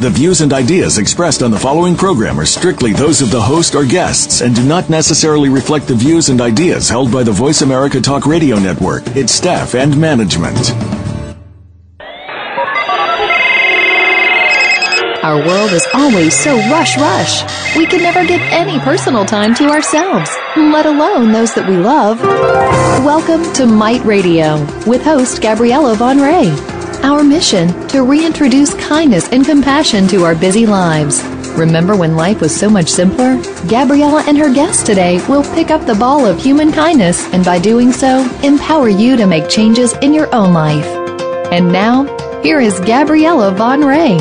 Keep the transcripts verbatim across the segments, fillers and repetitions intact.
The views and ideas expressed on the following program are strictly those of the host or guests and do not necessarily reflect the views and ideas held by the Voice America Talk Radio Network, its staff, and management. Our world is always so rush, rush. We can never get any personal time to ourselves, let alone those that we love. Welcome to Might Radio with host Gabriella Van Rij. Our mission, to reintroduce kindness and compassion to our busy lives. Remember when life was so much simpler? Gabriella and her guests today will pick up the ball of human kindness and by doing so, empower you to make changes in your own life. And now, here is Gabriella Van Rij.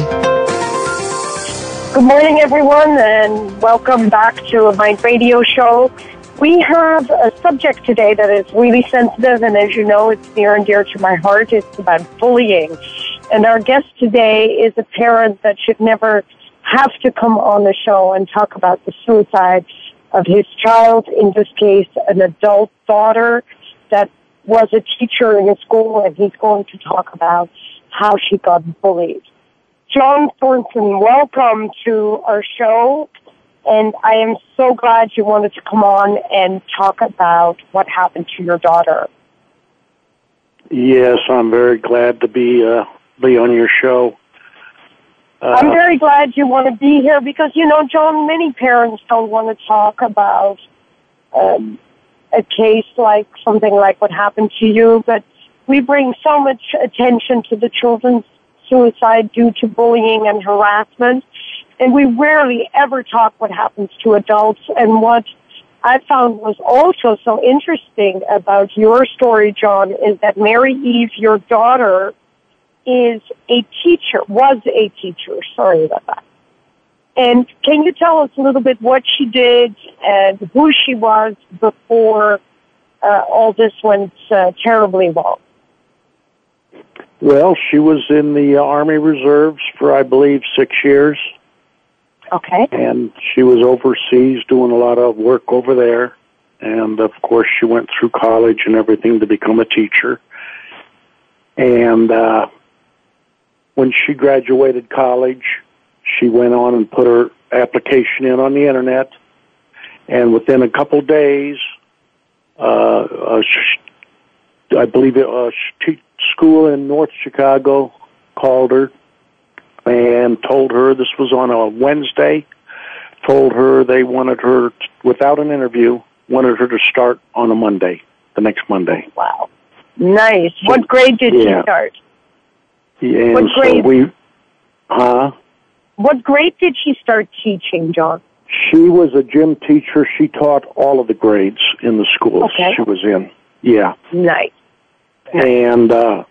Good morning, everyone, and welcome back to a Might Radio show. We have a subject today that is really sensitive, and as you know, it's near and dear to my heart. It's about bullying. And our guest today is a parent that should never have to come on the show and talk about the suicide of his child, in this case, an adult daughter that was a teacher in a school, and he's going to talk about how she got bullied. John Thornton, welcome to our show. And I am so glad you wanted to come on and talk about what happened to your daughter. Yes, I'm very glad to be uh, be on your show. Uh, I'm very glad you want to be here because, you know, John, many parents don't want to talk about um, a case like something like what happened to you, but we bring so much attention to the children's suicide due to bullying and harassment. And we rarely ever talk what happens to adults. And what I found was also so interesting about your story, John, is that Mary Eve, your daughter, is a teacher, was a teacher. Sorry about that. And can you tell us a little bit what she did and who she was before uh, all this went uh, terribly wrong? Well, she was in the Army Reserves for, I believe, six years. Okay. And she was overseas doing a lot of work over there. And, of course, she went through college and everything to become a teacher. And uh, when she graduated college, she went on and put her application in on the Internet. And within a couple days, uh, uh, she, I believe it was a school in North Chicago called her and told her, this was on a Wednesday, told her they wanted her, to, without an interview, wanted her to start on a Monday, the next Monday. Wow. Nice. So, what grade did yeah. she start? Yeah, what grade? So we, huh? What grade did she start teaching, John? She was a gym teacher. She taught all of the grades in the schools okay. she was in. Yeah. Nice. And uh,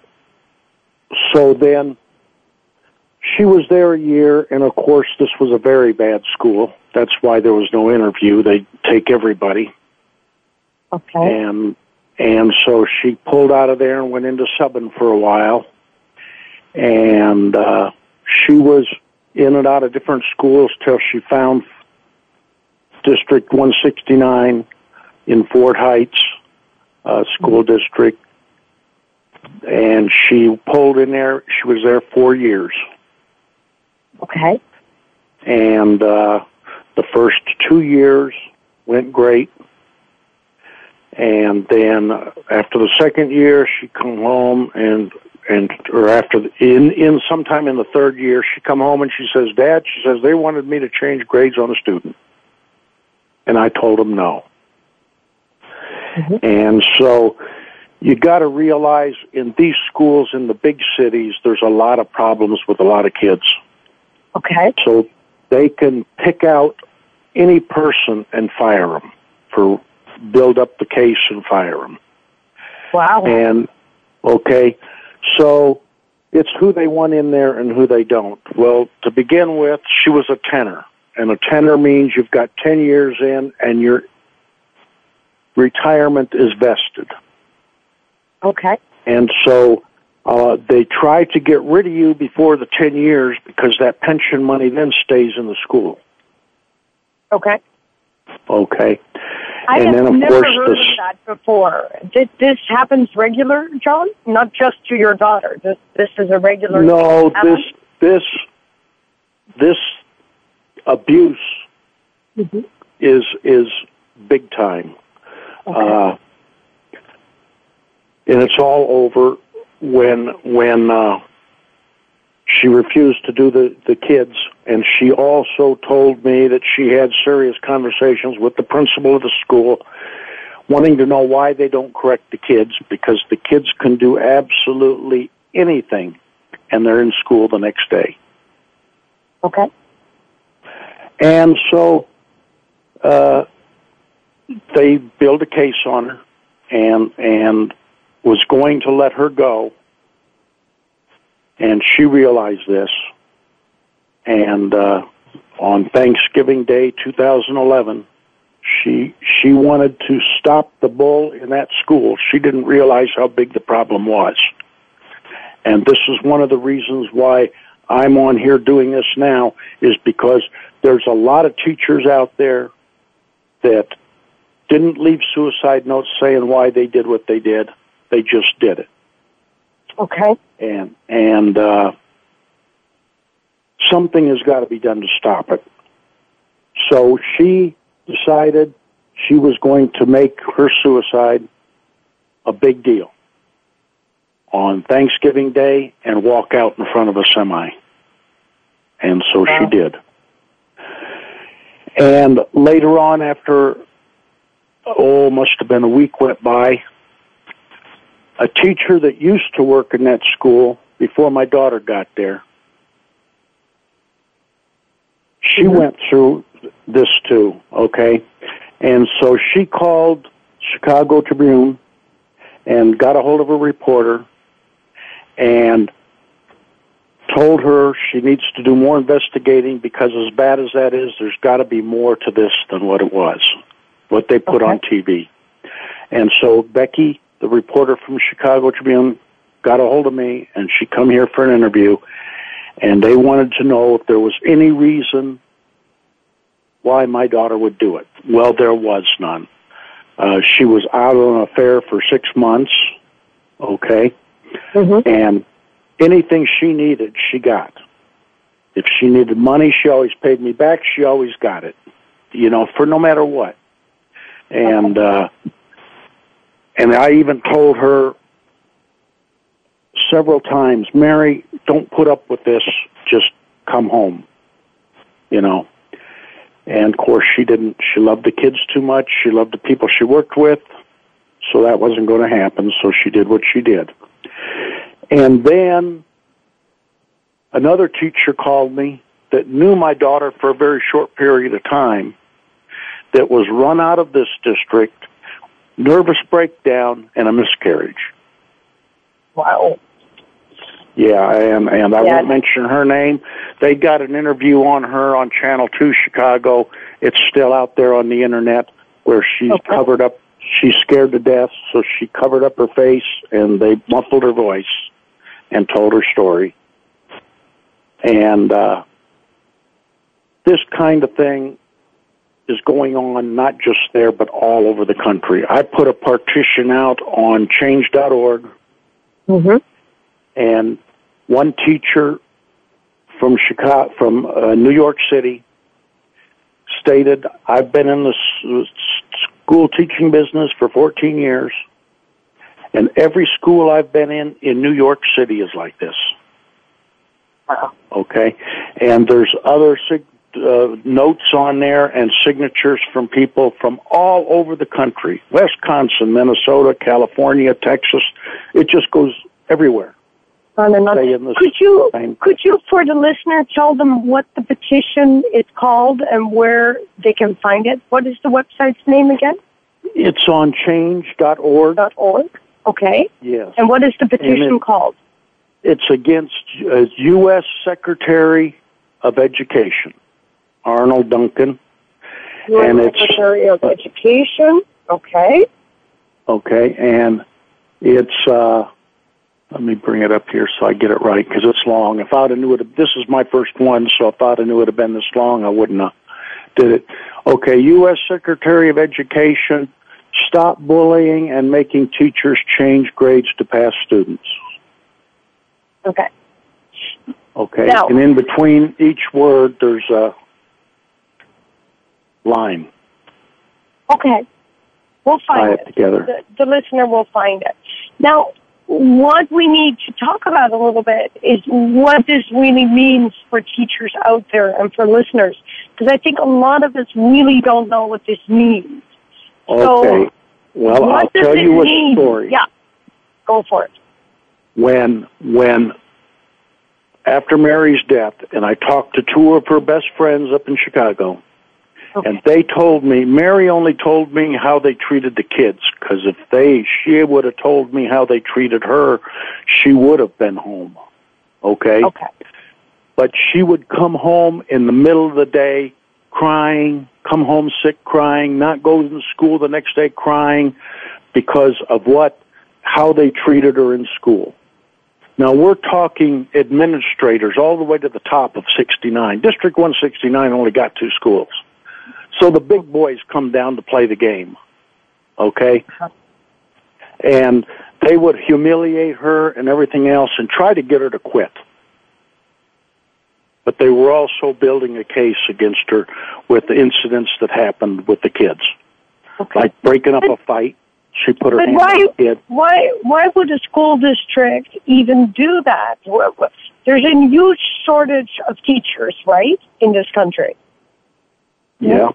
so then... she was there a year, and of course, this was a very bad school. That's why there was no interview. They take everybody. Okay. And and so she pulled out of there and went into subbing for a while. And uh, she was in and out of different schools till she found District one sixty-nine in Ford Heights uh, school district. And she pulled in there. She was there four years. Okay. And uh, the first two years went great. And then uh, after the second year, she come home and, and or after, the, in, in sometime in the third year, she come home and she says, Dad, she says, they wanted me to change grades on a student. And I told them no. Mm-hmm. And so you got to realize in these schools in the big cities, there's a lot of problems with a lot of kids. Okay. So they can pick out any person and fire them, for build up the case and fire them. Wow. And, okay, so it's who they want in there and who they don't. Well, to begin with, she was a tenor. And a tenor means you've got ten years in and your retirement is vested. Okay. And so uh, they try to get rid of you before the ten years because that pension money then stays in the school. Okay. Okay. I and have then, of never course, heard this, of that before. This, this happens regular, John? Not just to your daughter. This this is a regular No, this, this this abuse mm-hmm. is is big time. Okay. Uh, and it's all over when when uh, she refused to do the, the kids, and she also told me that she had serious conversations with the principal of the school, wanting to know why they don't correct the kids, because the kids can do absolutely anything, and they're in school the next day. Okay. And so uh, they built a case on her and and was going to let her go. And she realized this, and uh, on Thanksgiving Day two thousand eleven, she she wanted to stop the bull in that school. She didn't realize how big the problem was. And this is one of the reasons why I'm on here doing this now, is because there's a lot of teachers out there that didn't leave suicide notes saying why they did what they did. They just did it. Okay. And and uh, something has got to be done to stop it. So she decided she was going to make her suicide a big deal on Thanksgiving Day and walk out in front of a semi. And so wow. she did. And later on, after, oh, must have been a week went by, a teacher that used to work in that school before my daughter got there, she mm-hmm. went through this too, okay? And so she called Chicago Tribune and got a hold of a reporter and told her she needs to do more investigating, because as bad as that is, there's got to be more to this than what it was, what they put okay. on T V. And so Becky, the reporter from Chicago Tribune, got a hold of me, and she come here for an interview, and they wanted to know if there was any reason why my daughter would do it. Well, there was none. Uh, she was out on an affair for six months, okay, mm-hmm. and anything she needed, she got. If she needed money, she always paid me back. She always got it, you know, for no matter what. And, uh, And I even told her several times, Mary, don't put up with this. Just come home, you know. And, of course, she didn't. She loved the kids too much. She loved the people she worked with. So that wasn't going to happen. So she did what she did. And then another teacher called me that knew my daughter for a very short period of time, that was run out of this district, nervous breakdown, and a miscarriage. Wow. Yeah, and, and I yeah. won't mention her name. They got an interview on her on Channel two Chicago. It's still out there on the Internet, where she's okay. covered up. She's scared to death, so she covered up her face, and they muffled her voice and told her story. And uh, this kind of thing is going on not just there, but all over the country. I put a partition out on change dot org, mm-hmm. and one teacher from Chicago, from uh, New York City, stated, "I've been in the school teaching business for fourteen years, and every school I've been in in New York City is like this." Wow. Okay, and there's other sig- Uh, notes on there and signatures from people from all over the country, Wisconsin, Minnesota, California, Texas. It just goes everywhere. Could you, could you, for the listener, tell them what the petition is called and where they can find it? What is the website's name again? It's on change dot org. .org. Okay. Yes. And what is the petition it, called? It's against uh, U S Secretary of Education Arne Duncan. You're and it's Secretary of uh, Education. Okay. Okay, and it's uh, Let me bring it up here so I get it right, because it's long. If I'd have knew it, this is my first one, so if I'd have knew it had been this long, I wouldn't have did it. Okay, U S Secretary of Education, stop bullying and making teachers change grades to pass students. Okay. Okay, now, and in between each word, there's a line. Okay, we'll find it. it together. The, the listener will find it. Now, what we need to talk about a little bit is what this really means for teachers out there and for listeners, because I think a lot of us really don't know what this means. Okay. So well, I'll tell you a story. Yeah, go for it. When, when, after Mary's death, and I talked to two of her best friends up in Chicago, okay. And they told me, Mary only told me how they treated the kids, because if they, she would have told me how they treated her, she would have been home, okay? Okay. But she would come home in the middle of the day crying, come home sick crying, not go to school the next day crying because of what, how they treated her in school. Now, we're talking administrators all the way to the top of sixty-nine. District one sixty-nine only got two schools. So the big boys come down to play the game, okay? And they would humiliate her and everything else and try to get her to quit. But they were also building a case against her with the incidents that happened with the kids. Okay. Like breaking up a fight, she put her but hand why, on the kid. Why, why would a school district even do that? There's a huge shortage of teachers, right, in this country? Yeah.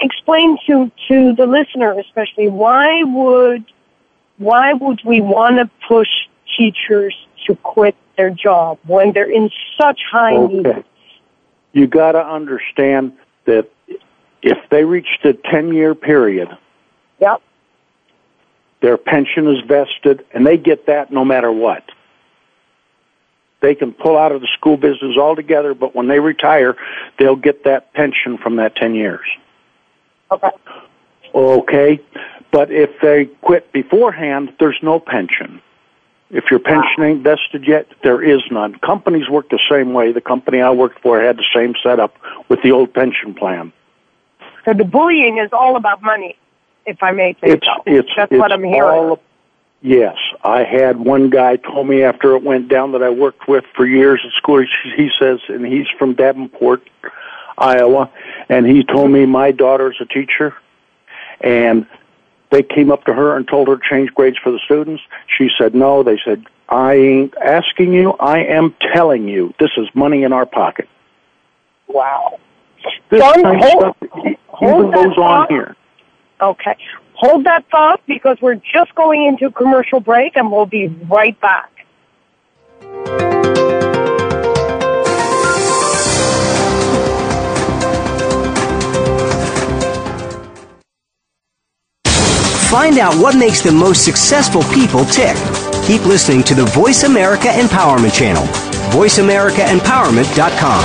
Explain to, to the listener, especially, why would why would we want to push teachers to quit their job when they're in such high okay. need? You got to understand that if they reached a ten-year period, yep. their pension is vested, and they get that no matter what. They can pull out of the school business altogether, but when they retire, they'll get that pension from that ten years. Okay. Okay. But if they quit beforehand, there's no pension. If your pension wow. ain't vested yet, there is none. Companies work the same way. The company I worked for had the same setup with the old pension plan. So the bullying is all about money, if I may say it's, so. It's, That's it's what I'm hearing. Yes, I had one guy told me after it went down that I worked with for years at school, he says, and he's from Davenport, Iowa, and he told me my daughter's a teacher, and they came up to her and told her to change grades for the students. She said no. They said, I ain't asking you, I am telling you. This is money in our pocket. Wow. This John, kind of hold, stuff even goes on here. Okay. Hold that thought because we're just going into a commercial break and we'll be right back. Find out what makes the most successful people tick. Keep listening to the Voice America Empowerment Channel, voice america empowerment dot com.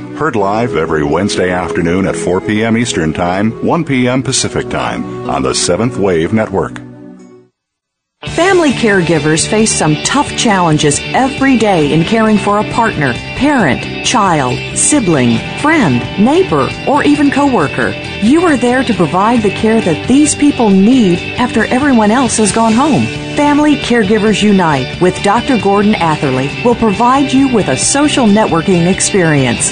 Heard live every Wednesday afternoon at four p.m. Eastern Time, one p.m. Pacific Time on the Seventh Wave Network. Family caregivers face some tough challenges every day in caring for a partner, parent, child, sibling, friend, neighbor, or even coworker. You are there to provide the care that these people need after everyone else has gone home. Family Caregivers Unite with Doctor Gordon Atherley will provide you with a social networking experience.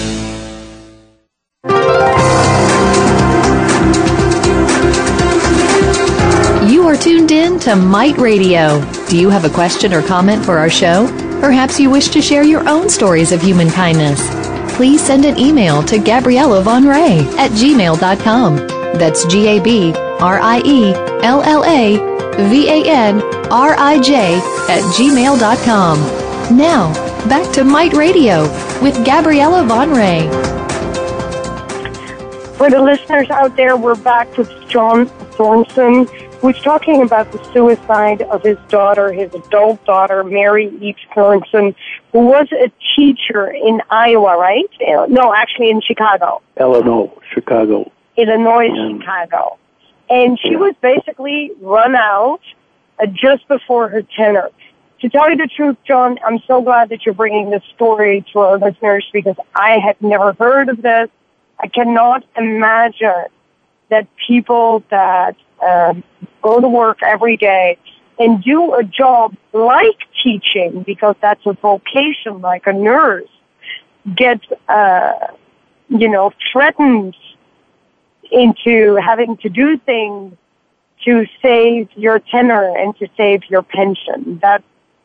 You are tuned in to Might Radio. Do you have a question or comment for our show? Perhaps you wish to share your own stories of human kindness. Please send an email to Gabriella Van Rij at gmail dot com. That's G A B R I E L L A V A N R I J at gmail dot com. Now, back to Might Radio with Gabriella Van Rij. For the listeners out there, we're back with John Thornton, who's talking about the suicide of his daughter, his adult daughter, Mary Eve Thorson, who was a teacher in Iowa, right? No, actually in Chicago. Illinois, Chicago. Illinois, um, Chicago. And she yeah. was basically run out uh, just before her tenure. To tell you the truth, John, I'm so glad that you're bringing this story to our listeners because I had never heard of this. I cannot imagine that people that um, go to work every day and do a job like teaching, because that's a vocation, like a nurse, get, uh, you know, threatened into having to do things to save your tenure and to save your pension. That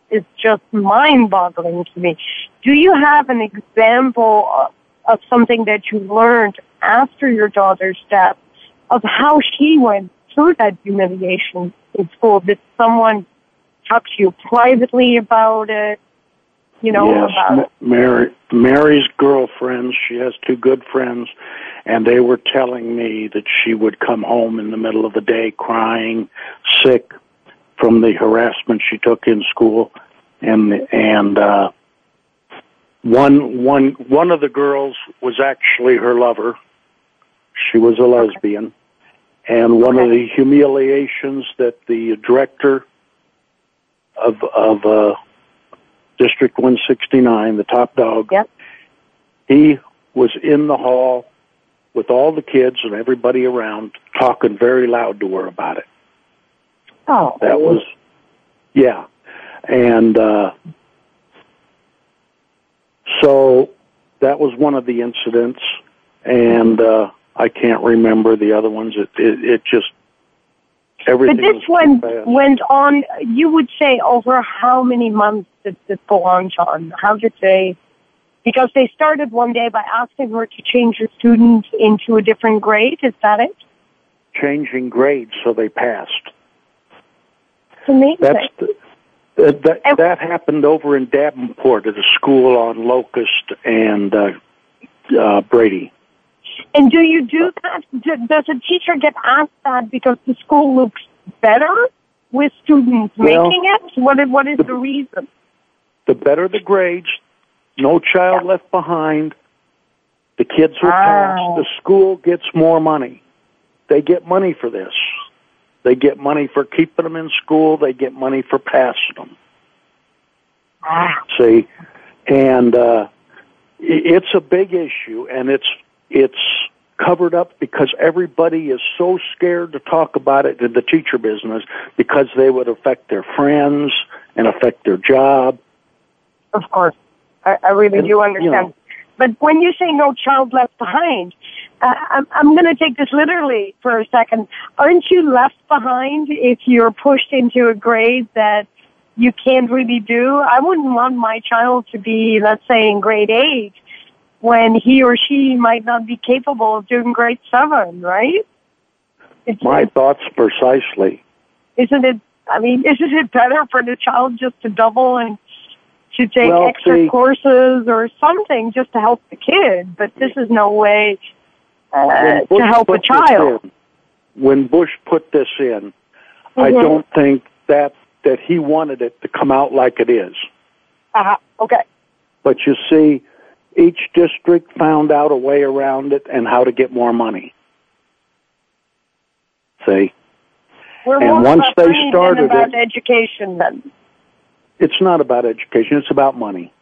is just mind-boggling to me. Do you have an example of, of something that you learned after your daughter's death, of how she went through that humiliation in school? Did someone talk to you privately about it? You know, yes, about it? Mary, Mary's girlfriends, she has two good friends, and they were telling me that she would come home in the middle of the day crying, sick from the harassment she took in school. And and uh, one one one of the girls was actually her lover. She was a lesbian. Okay. And one okay. of the humiliations that the director of of uh, District one sixty-nine, the top dog, yep. he was in the hall with all the kids and everybody around talking very loud to her about it. Oh. That was, yeah. And uh, so that was one of the incidents. And uh, I can't remember the other ones. It it, it just everything. But this one went, went on. You would say over how many months did this go on, John? How did they? Because they started one day by asking her to change her students into a different grade. Is that it? Changing grades so they passed. That's amazing. That's the, uh, that and, that happened over in Davenport at a school on Locust and uh, uh, Brady. And do you do that? Does a teacher get asked that because the school looks better with students well, making it? What is, what is the, the reason? The better the grades, no child yeah. left behind, the kids are passed, oh. the school gets more money. They get money for this. They get money for keeping them in school. They get money for passing them. Ah. See? And uh, it's a big issue, and it's It's covered up because everybody is so scared to talk about it in the teacher business because they would affect their friends and affect their job. Of course. I, I really and, do understand. You know, but when you say no child left behind, uh, I'm, I'm going to take this literally for a second. Aren't you left behind if you're pushed into a grade that you can't really do? I wouldn't want my child to be, let's say, in grade eight, when he or she might not be capable of doing grade seven, right? It's, My thoughts precisely. Isn't it I mean, isn't it better for the child just to double and to take well, extra see, courses or something just to help the kid? But this is no way uh, to help a child. In, when Bush put this in, mm-hmm. I don't think that that he wanted it to come out like it is. Uh-huh. Okay. But you see, each district found out a way around it and how to get more money. See? We're and once they started about it, education then. It's not about education, it's about money.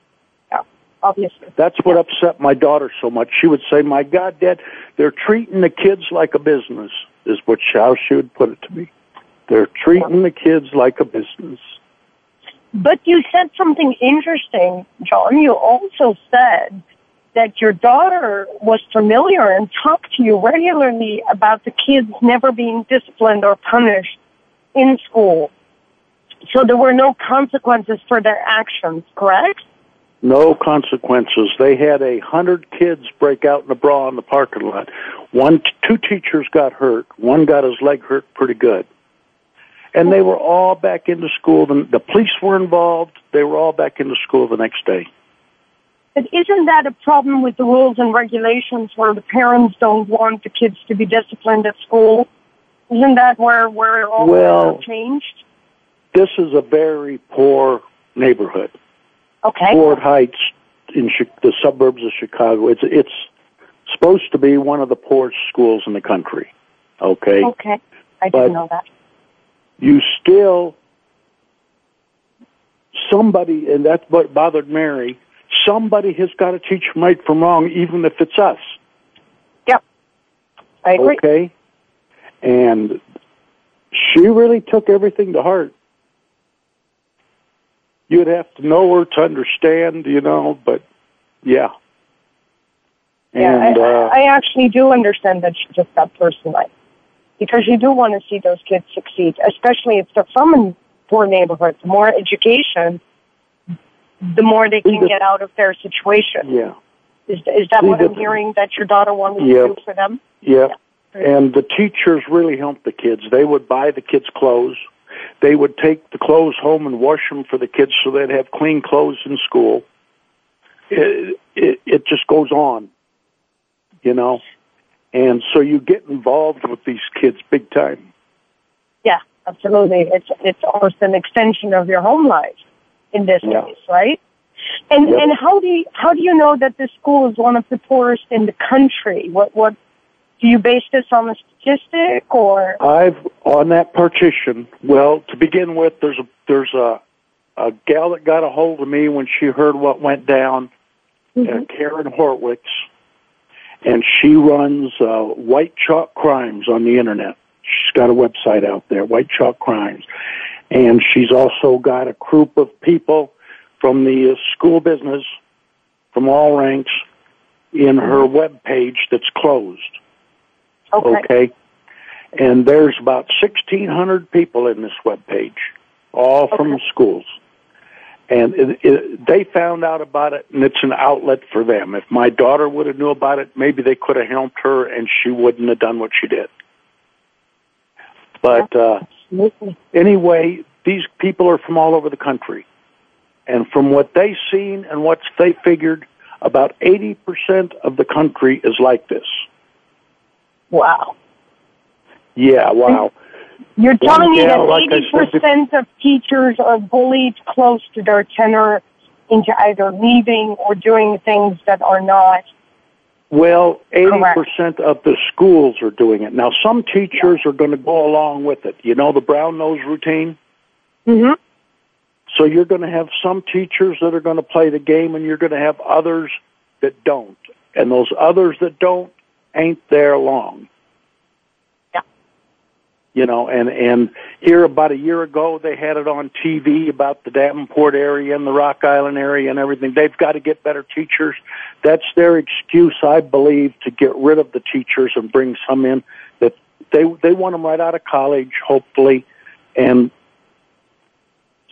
Yeah, obviously. That's what yeah. upset my daughter so much. She would say, "My God, Dad, they're treating the kids like a business," is what she, how she would put it to me. They're treating the kids like a business. But you said something interesting, John. You also said that your daughter was familiar and talked to you regularly about the kids never being disciplined or punished in school. So there were no consequences for their actions, correct? No consequences. They had a hundred kids break out in a brawl in the parking lot. One, two teachers got hurt. One got his leg hurt pretty good. And they were all back into school. The police were involved. They were all back into school the next day. But isn't that a problem with the rules and regulations where the parents don't want the kids to be disciplined at school? Isn't that where we're all well, changed? This is a very poor neighborhood. Okay. Ford Heights in chi- the suburbs of Chicago. It's, it's supposed to be one of the poorest schools in the country. Okay. Okay. I but didn't know that. You still, somebody, and that's what bothered Mary, somebody has got to teach right from wrong, even if it's us. Yep. I agree. Okay. And she really took everything to heart. You'd have to know her to understand, you know, but yeah. Yeah, and, I, uh, I actually do understand that she just got personalized. Because you do want to see those kids succeed, especially if they're from poor neighborhoods. The more education, the more they can get out of their situation. Yeah. Is, is that see what the, I'm hearing that your daughter wanted yeah. to do for them? Yeah. yeah. And the teachers really helped the kids. They would buy the kids' clothes. They would take the clothes home and wash them for the kids so they'd have clean clothes in school. It, it, it just goes on, you know. And so you get involved with these kids big time. Yeah, absolutely. It's it's almost an extension of your home life in this yeah. case, right? And yep. and how do you, how do you know that this school is one of the poorest in the country? What what do you base this on, a statistic or? I've on that partition. Well, to begin with, there's a there's a a gal that got a hold of me when she heard what went down. Mm-hmm. Uh, Karen Horwitz. And she runs uh, White Chalk Crimes on the internet. She's got a website out there, White Chalk Crimes. And she's also got a group of people from the uh, school business, from all ranks, in her web page that's closed. Okay. okay? And there's about sixteen hundred people in this web page, all okay. from schools. And it, it, they found out about it, and it's an outlet for them. If my daughter would have knew about it, maybe they could have helped her, and she wouldn't have done what she did. But uh, anyway, these people are from all over the country. And from what they've seen and what they figured, about eighty percent of the country is like this. Wow. Yeah, wow. You're telling me that eighty percent of teachers are bullied close to their tenure into either leaving or doing things that are not Well, eighty percent of the schools are doing it. Now, some teachers yeah. are going to go along with it. You know the brown nose routine? Mm-hmm. So you're going to have some teachers that are going to play the game, and you're going to have others that don't. And those others that don't ain't there long. You know, and, and here about a year ago, they had it on T V about the Davenport area and the Rock Island area and everything. They've got to get better teachers. That's their excuse, I believe, to get rid of the teachers and bring some in. That they they want them right out of college, hopefully, and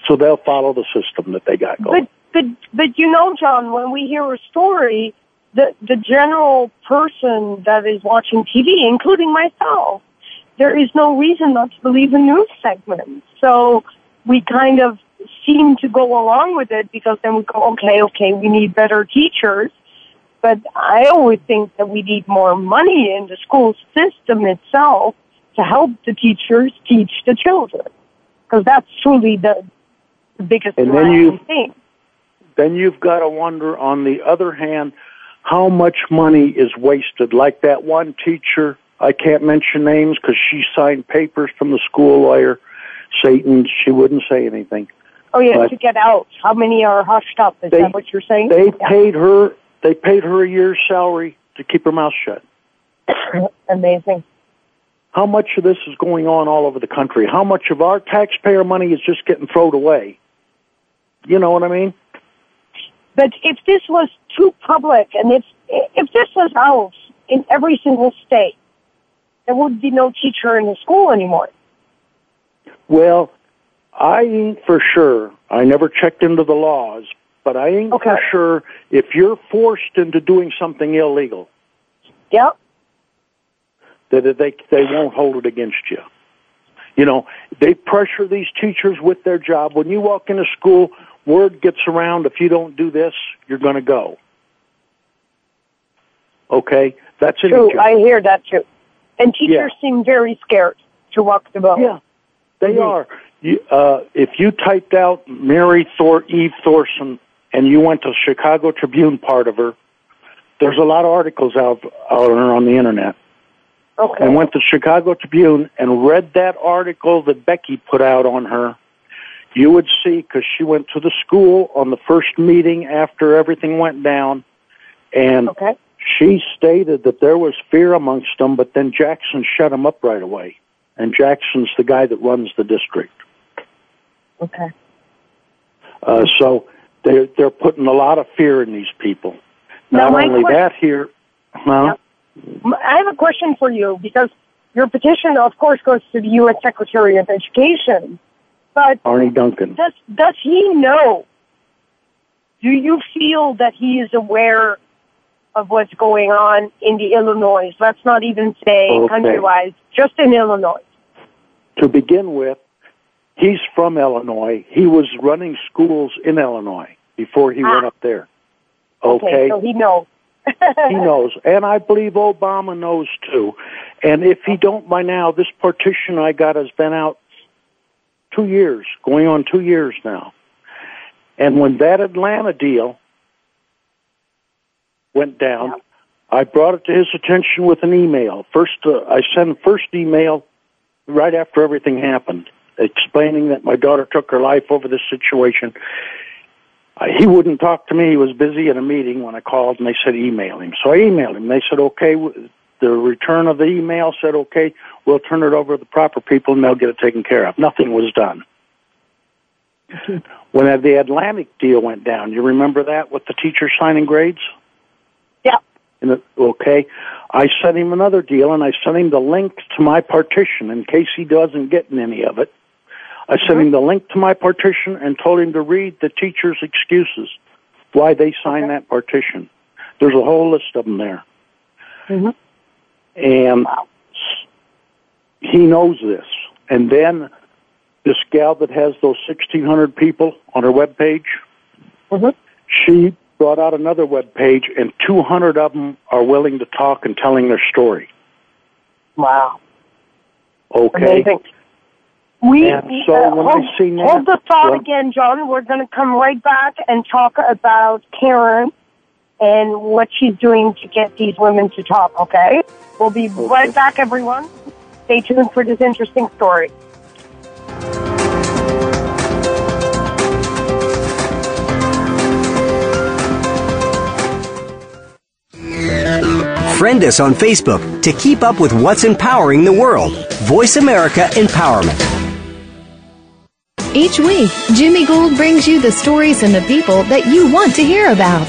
so they'll follow the system that they got going. But, but, but you know, John, when we hear a story, the, the general person that is watching T V, including myself, there is no reason not to believe a news segment. So we kind of seem to go along with it because then we go, okay, okay, we need better teachers. But I always think that we need more money in the school system itself to help the teachers teach the children. Because that's truly the, the biggest and then you, thing. Then you've got to wonder, on the other hand, how much money is wasted. Like that one teacher, I can't mention names because she signed papers from the school lawyer, Satan, she wouldn't say anything. Oh, yeah, but to get out. How many are hushed up? Is they, that what you're saying? They yeah. paid her They paid her a year's salary to keep her mouth shut. Amazing. How much of this is going on all over the country? How much of our taxpayer money is just getting thrown away? You know what I mean? But if this was too public, and if if this was out in every single state, there would be no teacher in the school anymore. Well, I ain't for sure. I never checked into the laws, but I ain't okay. for sure if you're forced into doing something illegal. Yep. That they they won't hold it against you. You know, they pressure these teachers with their job. When you walk into school, word gets around, if you don't do this, you're going to go. Okay? That's it. True, I hear that too. And teachers yeah. seem very scared to walk the boat. Yeah, they mm-hmm. are. You, uh, if you typed out Mary Thor- Eve Thorson and you went to Chicago Tribune part of her, there's a lot of articles out, out on her on the internet. Okay. I went to Chicago Tribune and read that article that Becky put out on her. You would see, because she went to the school on the first meeting after everything went down, and okay. she stated that there was fear amongst them, but then Jackson shut them up right away. And Jackson's the guy that runs the district. Okay. Uh, so they're, they're putting a lot of fear in these people. Not only that here... Huh? I have a question for you, because your petition, of course, goes to the U S Secretary of Education. But Arne Duncan. Does, does he know? Do you feel that he is aware of what's going on in the Illinois? Let's not even say okay. countrywide, just in Illinois. To begin with, he's from Illinois. He was running schools in Illinois before he ah. went up there. Okay, okay so he knows. He knows, and I believe Obama knows too. And if he don't by now, this partition I got has been out two years, going on two years now. And when that Atlanta deal went down, yeah. I brought it to his attention with an email. First, uh, I sent the first email right after everything happened, explaining that my daughter took her life over this situation. Uh, he wouldn't talk to me. He was busy in a meeting when I called, and they said email him. So I emailed him. They said, okay, the return of the email said, okay, we'll turn it over to the proper people, and they'll get it taken care of. Nothing was done. When the Atlantic deal went down, you remember that with the teacher signing grades? Yeah. And it, okay. I sent him another deal, and I sent him the link to my partition in case he doesn't get in any of it. I sent mm-hmm. him the link to my partition and told him to read the teacher's excuses, why they signed okay. that partition. There's a whole list of them there. Mm-hmm. And wow. he knows this. And then this gal that has those sixteen hundred people on her webpage, mm-hmm. she brought out another webpage, and two hundred of them are willing to talk and telling their story. Wow. Okay. Amazing. We and so uh, when hold, I see now, hold the thought well, again, John. We're going to come right back and talk about Karen and what she's doing to get these women to talk, okay? We'll be okay. right back, everyone. Stay tuned for this interesting story. Friend us on Facebook to keep up with what's empowering the world. Voice America Empowerment. Each week, Jimmy Gould brings you the stories and the people that you want to hear about.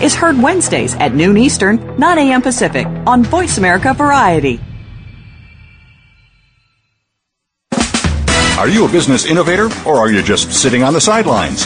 is heard Wednesdays at noon Eastern, nine a.m. Pacific on Voice America Variety. Are you a business innovator or are you just sitting on the sidelines?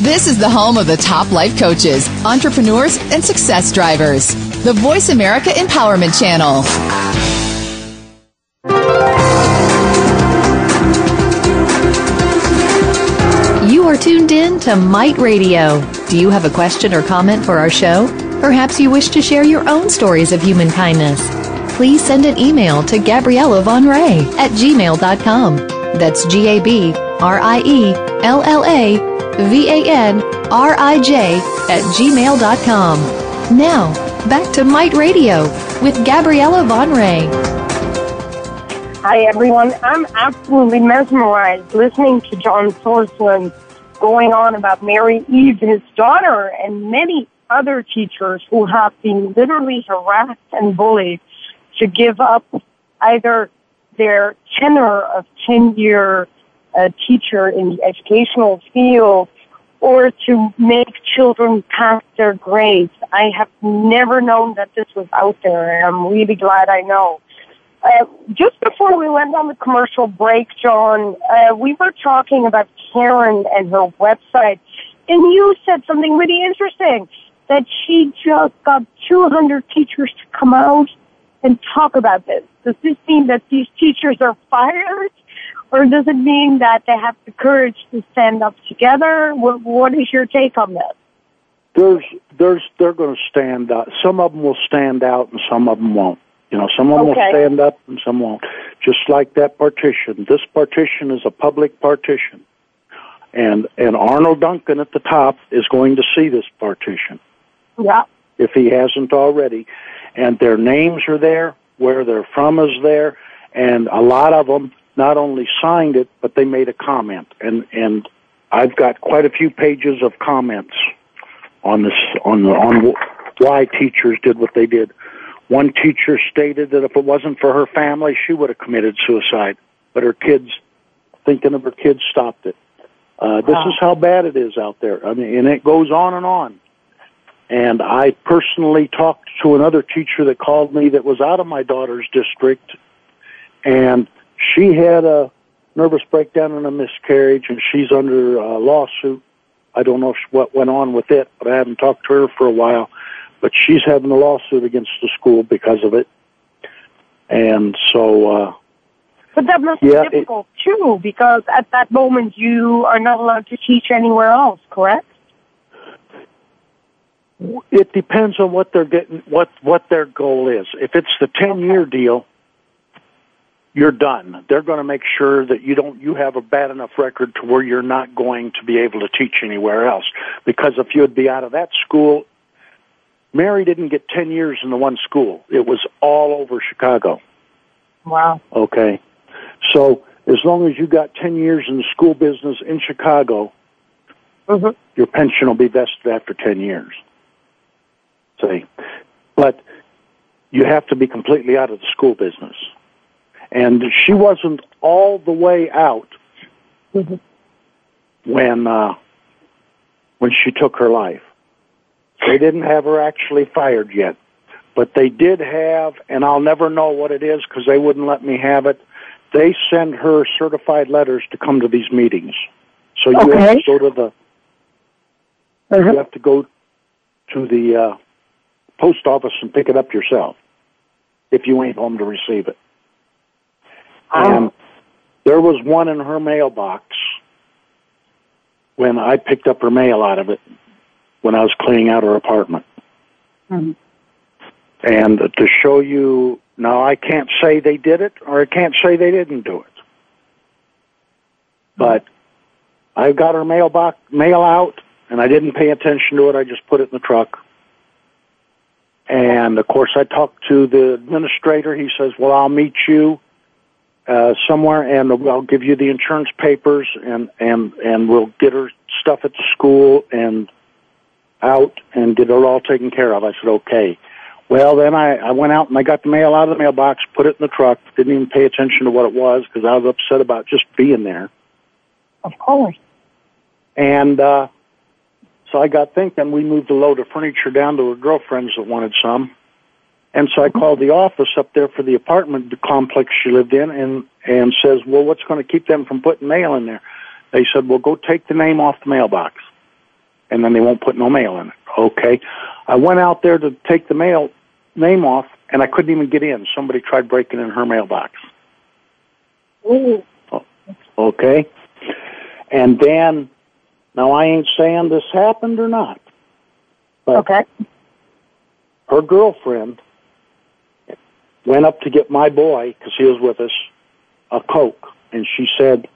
This is the home of the top life coaches, entrepreneurs, and success drivers. The Voice America Empowerment Channel. You are tuned in to Might Radio. Do you have a question or comment for our show? Perhaps you wish to share your own stories of human kindness. Please send an email to Gabriella Van Rij at gmail dot com. That's G A B R I E L L A V A N R I J at gmail dot com. Now, back to Might Radio with Gabriella Van Rij. Hi, everyone. I'm absolutely mesmerized listening to John Thornton going on about Mary Eve, his daughter, and many other teachers who have been literally harassed and bullied to give up either their tenure of ten-year a teacher in the educational field, or to make children pass their grades. I have never known that this was out there, and I'm really glad I know. Uh, just before we went on the commercial break, John, uh, we were talking about Karen and her website, and you said something really interesting, that she just got two hundred teachers to come out and talk about this. Does this mean that these teachers are fired? Or does it mean that they have the courage to stand up together? What, what is your take on that? There's, there's, they're going to stand up. Some of them will stand out and some of them won't. You know, some of them okay. will stand up and some won't. Just like that partition. This partition is a public partition. And, and Arne Duncan at the top is going to see this partition. Yeah. If he hasn't already. And their names are there, where they're from is there, and a lot of them not only signed it, but they made a comment, and and I've got quite a few pages of comments on this on the, on why teachers did what they did. One teacher stated that if it wasn't for her family, she would have committed suicide, but her kids, thinking of her kids, stopped it. Uh, this wow. is how bad it is out there. I mean, and it goes on and on. And I personally talked to another teacher that called me that was out of my daughter's district, and she had a nervous breakdown and a miscarriage, and she's under a lawsuit. I don't know what went on with it, but I haven't talked to her for a while. But she's having a lawsuit against the school because of it. And so... Uh, but that must yeah, be difficult, it, too, because at that moment you are not allowed to teach anywhere else, correct? It depends on what they're getting, what, what their goal is. If it's the ten-year okay. deal... you're done. They're going to make sure that you don't, you have a bad enough record to where you're not going to be able to teach anywhere else. Because if you'd be out of that school, Mary didn't get ten years in the one school. It was all over Chicago. Wow. Okay. So as long as you got ten years in the school business in Chicago, mm-hmm. your pension will be vested after ten years. See? But you have to be completely out of the school business. And she wasn't all the way out mm-hmm. when uh, when she took her life. They didn't have her actually fired yet. But they did have, and I'll never know what it is because they wouldn't let me have it, they send her certified letters to come to these meetings. So you okay. have to go to the uh-huh. you have to go to the uh, post office and pick it up yourself if you ain't home to receive it. Oh. And there was one in her mailbox when I picked up her mail out of it when I was cleaning out her apartment. Um. And to show you, now I can't say they did it or I can't say they didn't do it. But I got her mailbox mail out, and I didn't pay attention to it. I just put it in the truck. And, of course, I talked to the administrator. He says, well, I'll meet you uh, somewhere, and I'll give you the insurance papers, and, and, and we'll get her stuff at the school and out and get it all taken care of. I said, okay. Well, then I, I went out and I got the mail out of the mailbox, put it in the truck, didn't even pay attention to what it was because I was upset about just being there. Of course. And uh, so I got thinking, we moved a load of furniture down to a girlfriend's that wanted some. And so I mm-hmm. called the office up there for the apartment the complex she lived in and, and says, well, what's going to keep them from putting mail in there? They said, well, go take the name off the mailbox. And then they won't put no mail in it. Okay. I went out there to take the mail name off, and I couldn't even get in. Somebody tried breaking in her mailbox. Ooh. Okay. And then, now I ain't saying this happened or not, but okay. her girlfriend went up to get my boy, because he was with us, a Coke. And she said,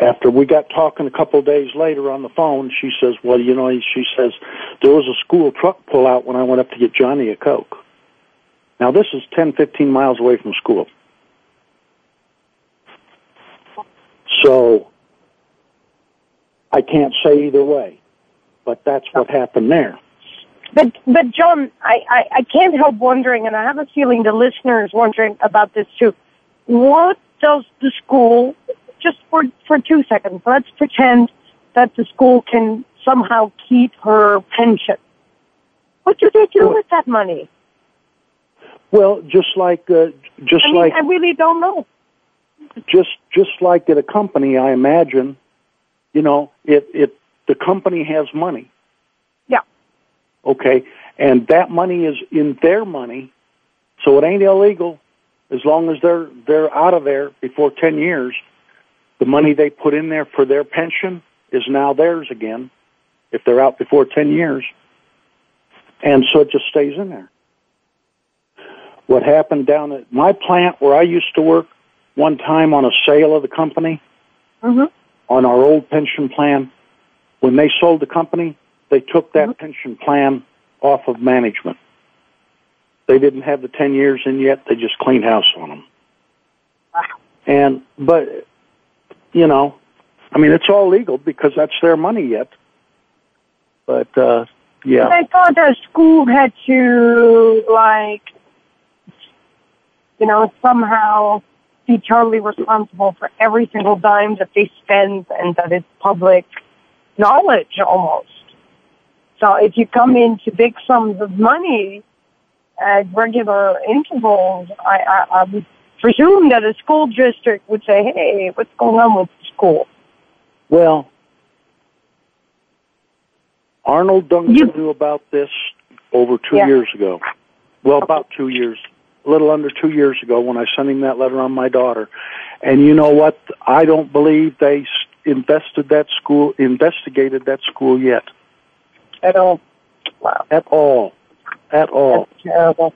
after we got talking a couple of days later on the phone, she says, well, you know, she says, there was a school truck pull out when I went up to get Johnny a Coke. Now, this is ten, fifteen miles away from school. So I can't say either way, but that's what happened there. But, but John, I, I, I can't help wondering, and I have a feeling the listener is wondering about this too. What does the school, just for, for two seconds, let's pretend that the school can somehow keep her pension. What do they do with that money? Well, just like... Uh, just I mean, like, I really don't know. Just just like at a company, I imagine... You know, it, it, the company has money. Yeah. Okay. And that money is in their money. So it ain't illegal as long as they're, they're out of there before ten years. The money they put in there for their pension is now theirs again if they're out before ten years. And so it just stays in there. What happened down at my plant where I used to work one time on a sale of the company. Mm-hmm. On our old pension plan, when they sold the company, they took that mm-hmm. pension plan off of management. They didn't have the ten years in yet. They just cleaned house on them. Wow. And, but, you know, I mean, it's all legal because that's their money yet. But, uh, yeah. But I thought the school had to, like, you know, somehow... be totally responsible for every single dime that they spend and that it's public knowledge almost. So if you come into big sums of money at regular intervals, I, I, I would presume that a school district would say, hey, what's going on with the school? Well, Arnold Duncan you, knew about this over two yeah. years ago. Well, about two years a little under two years ago when I sent him that letter on my daughter. And you know what? I don't believe they invested that school, investigated that school yet. At all. Wow. At all. At all. That's terrible.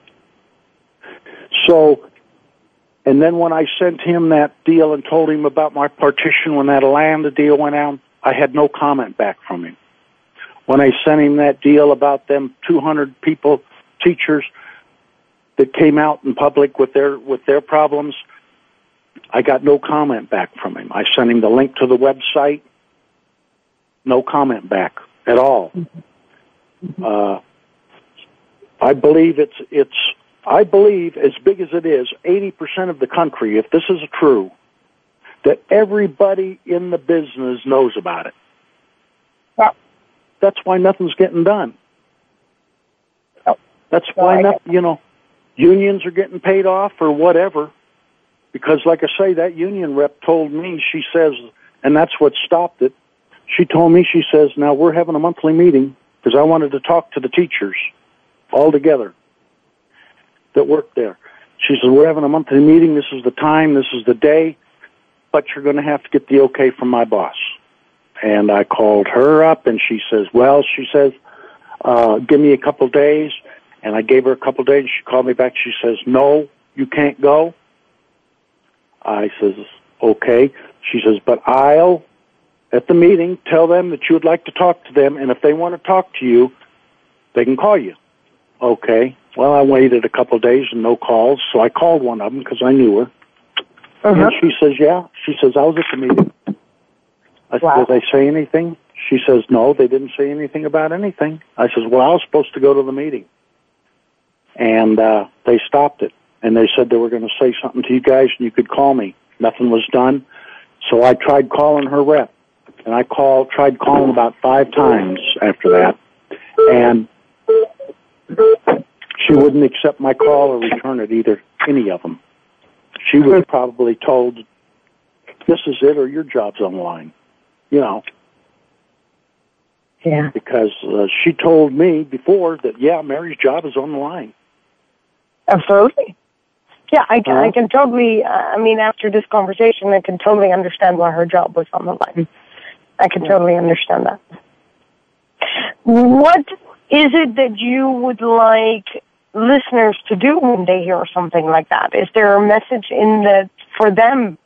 So, and then when I sent him that deal and told him about my partition, when that Alanda deal went out, I had no comment back from him. When I sent him that deal about them two hundred people, teachers, that came out in public with their with their problems, I got no comment back from him. I sent him the link to the website, no comment back at all. Mm-hmm. Uh, I believe it's it's I believe as big as it is, eighty percent of the country, if this is true, that everybody in the business knows about it. Well, that's why nothing's getting done. Well, that's why well, nothing, you know. Unions are getting paid off or whatever, because like I say, that union rep told me, she says and that's what stopped it. She told me, she says, now we're having a monthly meeting because I wanted to talk to the teachers all together that worked there. She says, we're having a monthly meeting. This is the time. This is the day. But you're going to have to get the okay from my boss. And I called her up, and she says, well, she says, uh, give me a couple days. And I gave her a couple days. She called me back. She says, no, you can't go. I says, okay. She says, but I'll, at the meeting, tell them that you would like to talk to them, and if they want to talk to you, they can call you. Okay. Well, I waited a couple of days and no calls, so I called one of them because I knew her. Uh-huh. And she says, yeah. She says, I was at the meeting. I wow. said, did they say anything? She says, no, they didn't say anything about anything. I says, well, I was supposed to go to the meeting. And uh, they stopped it, and they said they were going to say something to you guys, and you could call me. Nothing was done. So I tried calling her rep, and I called, tried calling about five times after that. And she wouldn't accept my call or return it either, any of them. She was probably told, this is it or your job's on the line, you know. Yeah. Because uh, she told me before that, yeah, Mary's job is on the line. Absolutely. Yeah, I can, uh, I can totally, uh, I mean, after this conversation, I can totally understand why her job was on the line. I can totally understand that. What is it that you would like listeners to do when they hear something like that? Is there a message in that for them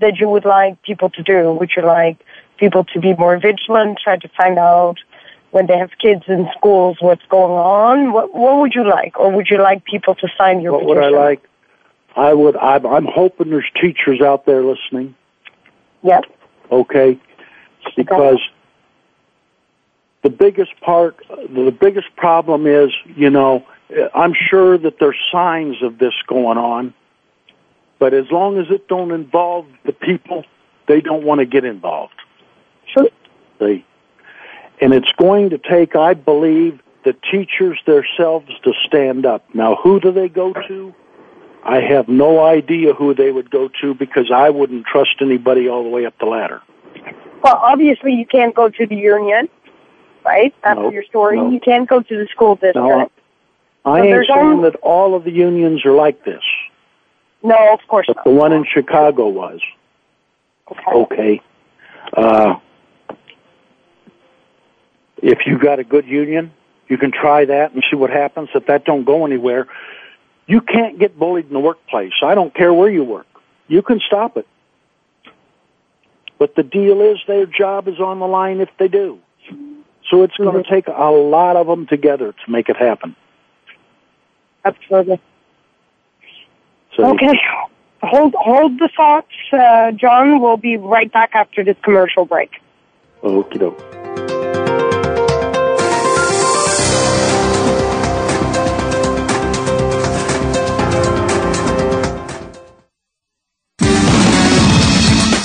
that you would like people to do? Would you like people to be more vigilant, try to find out when they have kids in schools what's going on? What, what would you like? Or would you like people to sign your what petition? What would I like? I would, I'm, I'm hoping there's teachers out there listening. Yep. Okay. Because the biggest part, the biggest problem is, you know, I'm sure that there's signs of this going on, but as long as it don't involve the people, they don't want to get involved. Sure. See? And it's going to take, I believe, the teachers themselves to stand up. Now, who do they go to? I have no idea who they would go to because I wouldn't trust anybody all the way up the ladder. Well, obviously you can't go to the union, right? After no, your story, no. You can't go to the school district. No, I so ain't saying only... that all of the unions are like this. No, of course but not. But the one in Chicago was. Okay. Okay. Uh, if you got a good union, you can try that and see what happens. If that don't go anywhere, you can't get bullied in the workplace. I don't care where you work. You can stop it. But the deal is their job is on the line if they do. So it's going to take a lot of them together to make it happen. Absolutely. So okay. Hold hold the thoughts, uh, John. We'll be right back after this commercial break. Okie doke.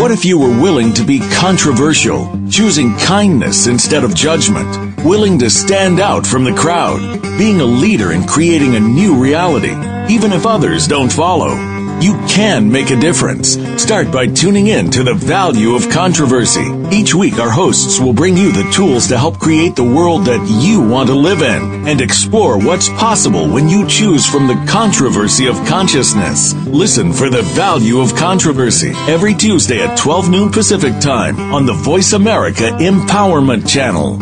What if you were willing to be controversial, choosing kindness instead of judgment, willing to stand out from the crowd, being a leader in creating a new reality, even if others don't follow? You can make a difference. Start by tuning in to The Value of Controversy. Each week, our hosts will bring you the tools to help create the world that you want to live in and explore what's possible when you choose from the controversy of consciousness. Listen for The Value of Controversy every Tuesday at twelve noon Pacific Time on the Voice America Empowerment Channel.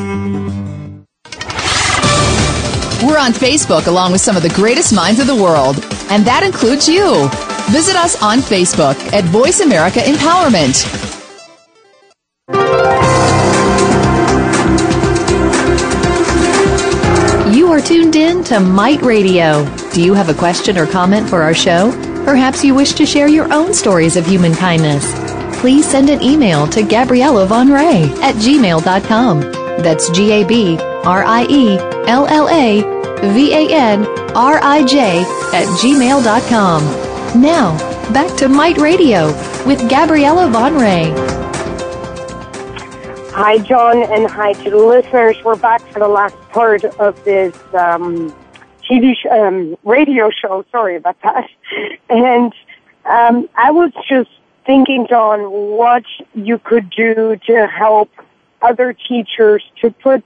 We're on Facebook along with some of the greatest minds of the world, and that includes you. Visit us on Facebook at Voice America Empowerment. You are tuned in to Might Radio. Do you have a question or comment for our show? Perhaps you wish to share your own stories of human kindness. Please send an email to Gabriella Van Rij at gmail dot com. That's G A B R I E L L A V A N R I J at gmail dot com. Now, back to Might Radio with Gabriella Van Rij. Hi, John, and hi to the listeners. We're back for the last part of this um, T V sh- um, radio show. Sorry about that. And um, I was just thinking, John, what you could do to help other teachers to put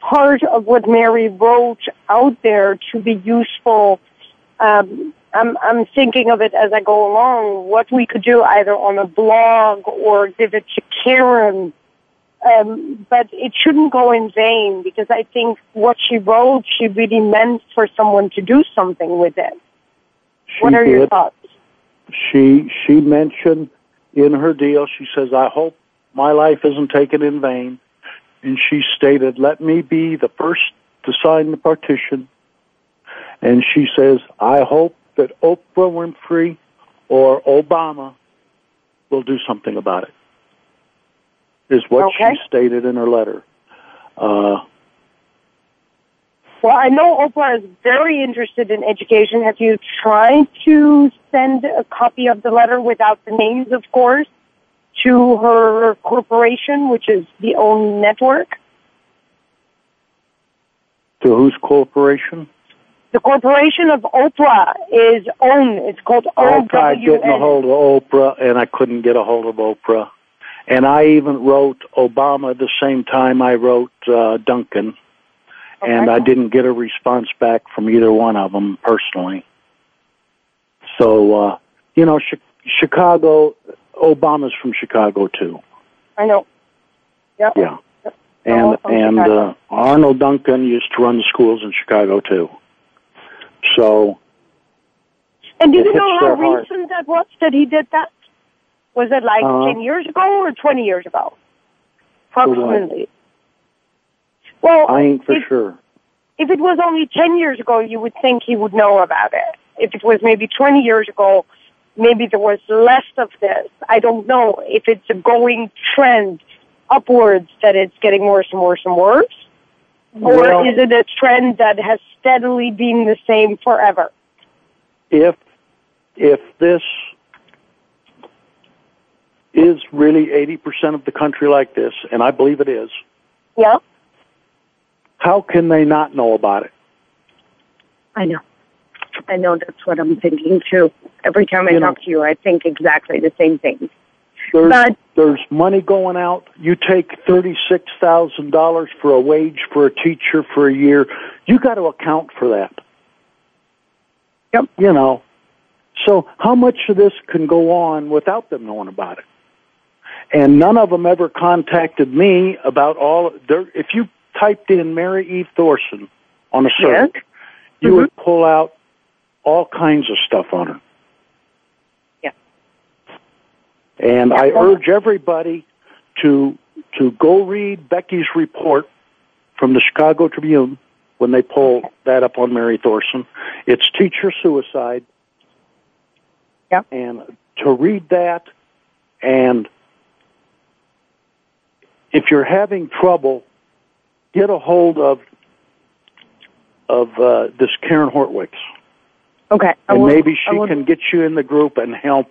part of what Mary wrote out there to be useful. Um, I'm, I'm thinking of it as I go along, what we could do either on a blog or give it to Karen. Um, but it shouldn't go in vain, because I think what she wrote, she really meant for someone to do something with it. She what are did. your thoughts? She she mentioned in her deal, she says, I hope my life isn't taken in vain. And she stated, let me be the first to sign the partition. And she says, I hope that Oprah Winfrey or Obama will do something about it, is what okay. she stated in her letter. Uh, well, I know Oprah is very interested in education. Have you tried to send a copy of the letter without the names, of course, to her corporation, which is the OWN Network? To whose corporation? The corporation of Oprah is OWN. It's called O W N. I tried getting a hold of Oprah, and I couldn't get a hold of Oprah. And I even wrote Obama the same time I wrote uh, Duncan, okay. and I didn't get a response back from either one of them personally. So, uh, you know, Chi- Chicago... Obama's from Chicago too. I know. Yep. Yeah. Yep. And and uh, Arne Duncan used to run the schools in Chicago too. So. And do you know how recent that was that he did that? Was it like uh, ten years ago or twenty years ago? Approximately. Well, I ain't for if, sure. If it was only ten years ago, you would think he would know about it. If it was maybe twenty years ago, maybe there was less of this. I don't know if it's a going trend upwards that it's getting worse and worse and worse, or well, is it a trend that has steadily been the same forever? If if this is really eighty percent of the country like this, and I believe it is, yeah, how can they not know about it? I know. I know that's what I'm thinking too. Every time I you talk know, to you, I think exactly the same thing. There's, but, there's money going out. You take thirty-six thousand dollars for a wage for a teacher for a year. You got to account for that. Yep. You know, so how much of this can go on without them knowing about it? And none of them ever contacted me about all. Their, if you typed in Mary Eve Thorson on a search, yes. you mm-hmm. would pull out all kinds of stuff on her. Yeah. And yeah, I well, urge everybody to to go read Becky's report from the Chicago Tribune when they pull that up on Mary Thorson. It's teacher suicide. Yeah. And to read that, and if you're having trouble, get a hold of of uh, this Karen Horwitz. Okay. I and will, maybe she will, can get you in the group and help,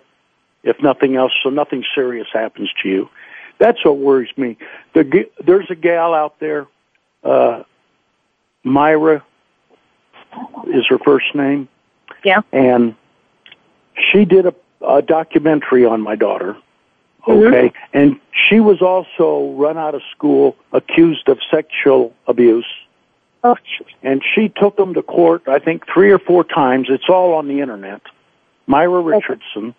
if nothing else, so nothing serious happens to you. That's what worries me. The, there's a gal out there, uh, Myra is her first name. Yeah. And she did a, a documentary on my daughter. Okay. Mm-hmm. And she was also run out of school, accused of sexual abuse. Oh. And she took them to court, I think, three or four times. It's all on the Internet. Myra Richardson.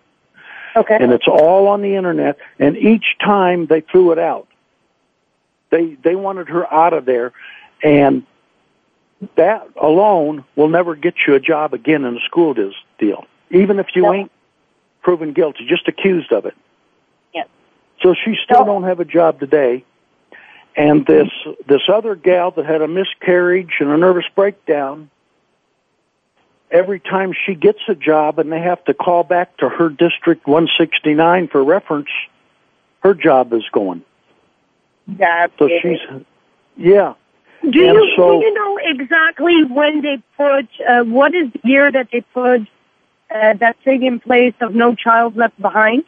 Okay. And it's all on the Internet. And each time they threw it out. They they wanted her out of there. And that alone will never get you a job again in a school deal, even if you no. ain't proven guilty, just accused of it. Yes. So she still don't have a job today. And this this other gal that had a miscarriage and a nervous breakdown, every time she gets a job and they have to call back to her District one sixty-nine for reference, her job is going. That's so it. She's, yeah. Do you, so, do you know exactly when they put, uh, what is the year that they put uh, that thing in place of No Child Left Behind?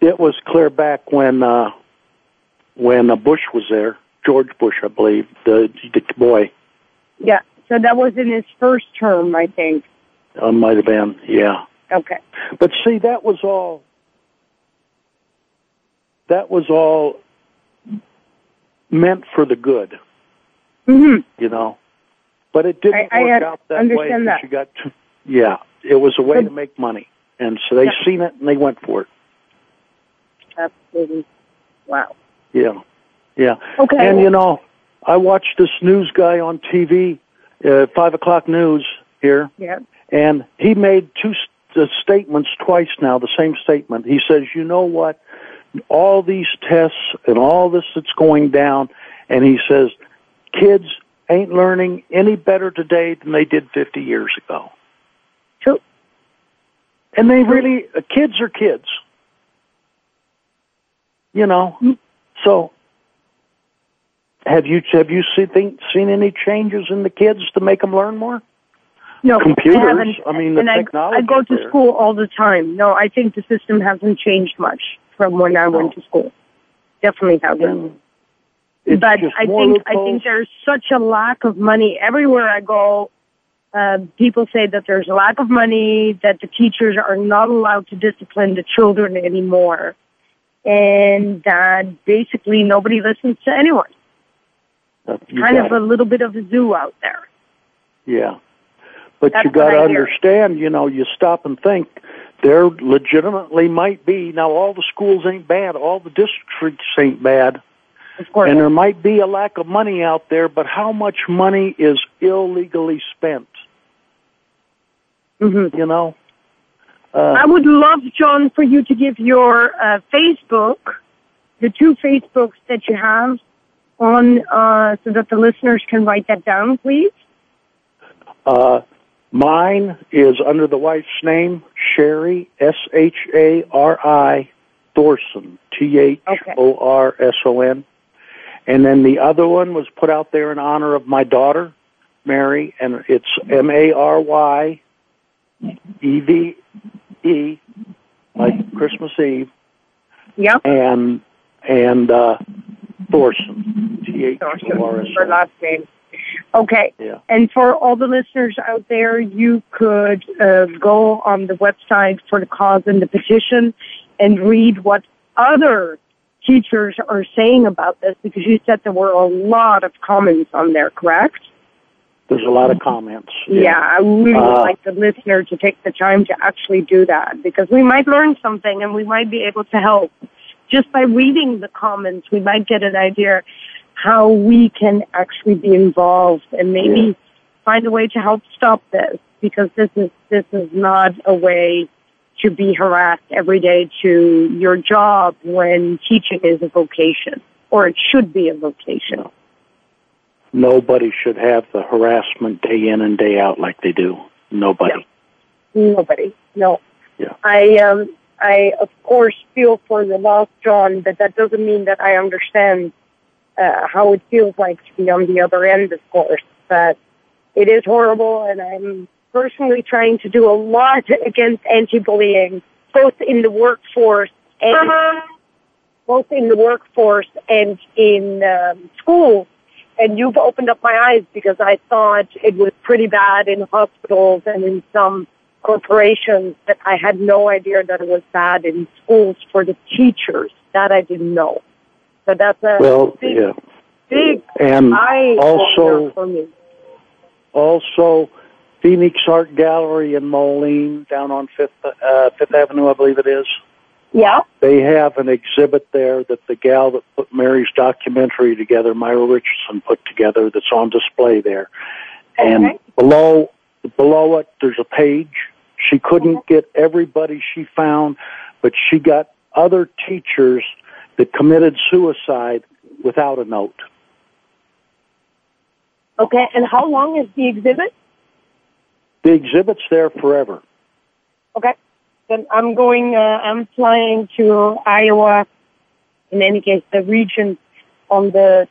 It was clear back when uh, when Bush was there, George Bush, I believe, the, the boy. Yeah, so that was in his first term, I think. It uh, might have been, yeah. Okay. But see, that was all, that was all meant for the good. Mm-hmm. You know, but it didn't I, work I out that way. That. You got to, yeah, it was a way but, to make money, and so they yeah. seen it and they went for it. Absolutely, wow. Yeah, yeah. Okay. And you know, I watched this news guy on T V, uh, five o'clock news here. Yeah. And he made two st- statements twice now. The same statement. He says, "You know what? All these tests and all this that's going down," and he says, "Kids ain't learning any better today than they did fifty years ago." True. And they really, uh, kids are kids. You know, mm-hmm. So have you have you see, think, seen any changes in the kids to make them learn more? No, computers. I, I mean, the and technology. I, I go to there. school all the time. No, I think the system hasn't changed much from when I no. went to school. Definitely hasn't. It's but I think I think there's such a lack of money everywhere I go. Uh, people say that there's a lack of money, that the teachers are not allowed to discipline the children anymore, and that basically nobody listens to anyone. It's kind of it. a little bit of a zoo out there. Yeah, but That's you got to understand. Hear. You know, you stop and think. There legitimately might be now. All the schools ain't bad. All the districts ain't bad. Of course. And there might be a lack of money out there, but how much money is illegally spent? Mm-hmm. You know? Uh, I would love, John, for you to give your uh, Facebook, the two Facebooks that you have, on uh, so that the listeners can write that down, please. Uh, mine is under the wife's name, Sherry, S H A R I, Thorson, T H O R S O N. And then the other one was put out there in honor of my daughter, Mary, and it's M A R Y E V E, like Christmas Eve. Yep. And, and uh, Thorson, T H O R S O N. Her last name. Okay. Yeah. And for all the listeners out there, you could uh, go on the website for the cause and the petition and read what other teachers are saying about this, because you said there were a lot of comments on there, correct? There's a lot of comments. Yeah, yeah I really uh, would like the listener to take the time to actually do that, because we might learn something and we might be able to help. Just by reading the comments, we might get an idea how we can actually be involved and maybe yeah. find a way to help stop this, because this is this is not a way to be harassed every day to your job when teaching is a vocation, or it should be a vocation. Nobody should have the harassment day in and day out like they do. Nobody. No. Nobody. No. Yeah. I um I of course feel for the lost John, but that doesn't mean that I understand uh, how it feels like to be on the other end, of course. But it is horrible, and I'm personally trying to do a lot against anti-bullying, both in the workforce and both in the workforce and in um, schools. And you've opened up my eyes, because I thought it was pretty bad in hospitals and in some corporations, but I had no idea that it was bad in schools for the teachers. That I didn't know. So that's a well, big, yeah. big and eye also for me. Also, Phoenix Art Gallery in Moline, down on Fifth uh, Fifth Avenue, I believe it is. Yeah. They have an exhibit there that the gal that put Mary's documentary together, Myra Richardson, put together, that's on display there. Okay. And below below it, there's a page, She couldn't get everybody she found, but she got other teachers that committed suicide without a note. Okay, and how long is the exhibit? The exhibit's there forever. Okay, then I'm going, uh, I'm flying to Iowa, in any case, the region, on the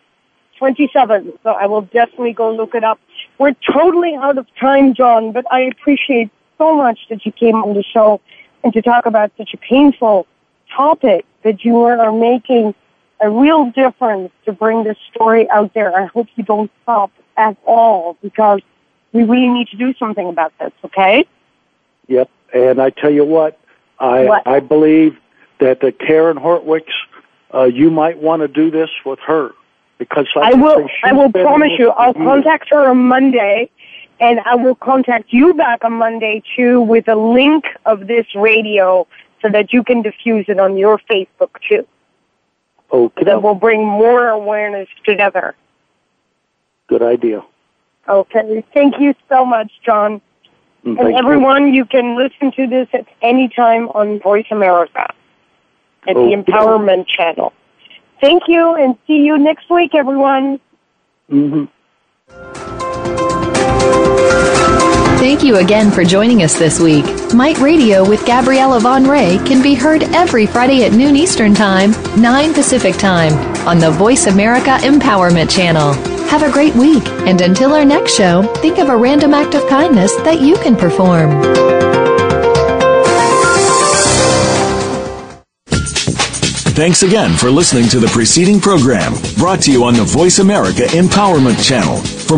twenty-seventh, so I will definitely go look it up. We're totally out of time, John, but I appreciate so much that you came on the show and to talk about such a painful topic, that you are making a real difference to bring this story out there. I hope you don't stop at all, because we really need to do something about this, okay? Yep, and I tell you what, I, what? I believe that the Karen Horwitz, uh, you might want to do this with her, because I, I will. I will promise you, I'll you. contact her on Monday, and I will contact you back on Monday, too, with a link of this radio so that you can diffuse it on your Facebook, too. Okay. That will bring more awareness together. Good idea. Okay. Thank you so much, John. Thank and everyone, you. you can listen to this at any time on Voice America at okay. the Empowerment Channel. Thank you, and see you next week, everyone. Mm-hmm. Thank you again for joining us this week. Might Radio with Gabriella Van Rij can be heard every Friday at noon Eastern Time, nine Pacific Time, on the Voice America Empowerment Channel. Have a great week, and until our next show, think of a random act of kindness that you can perform. Thanks again for listening to the preceding program, brought to you on the Voice America Empowerment Channel. For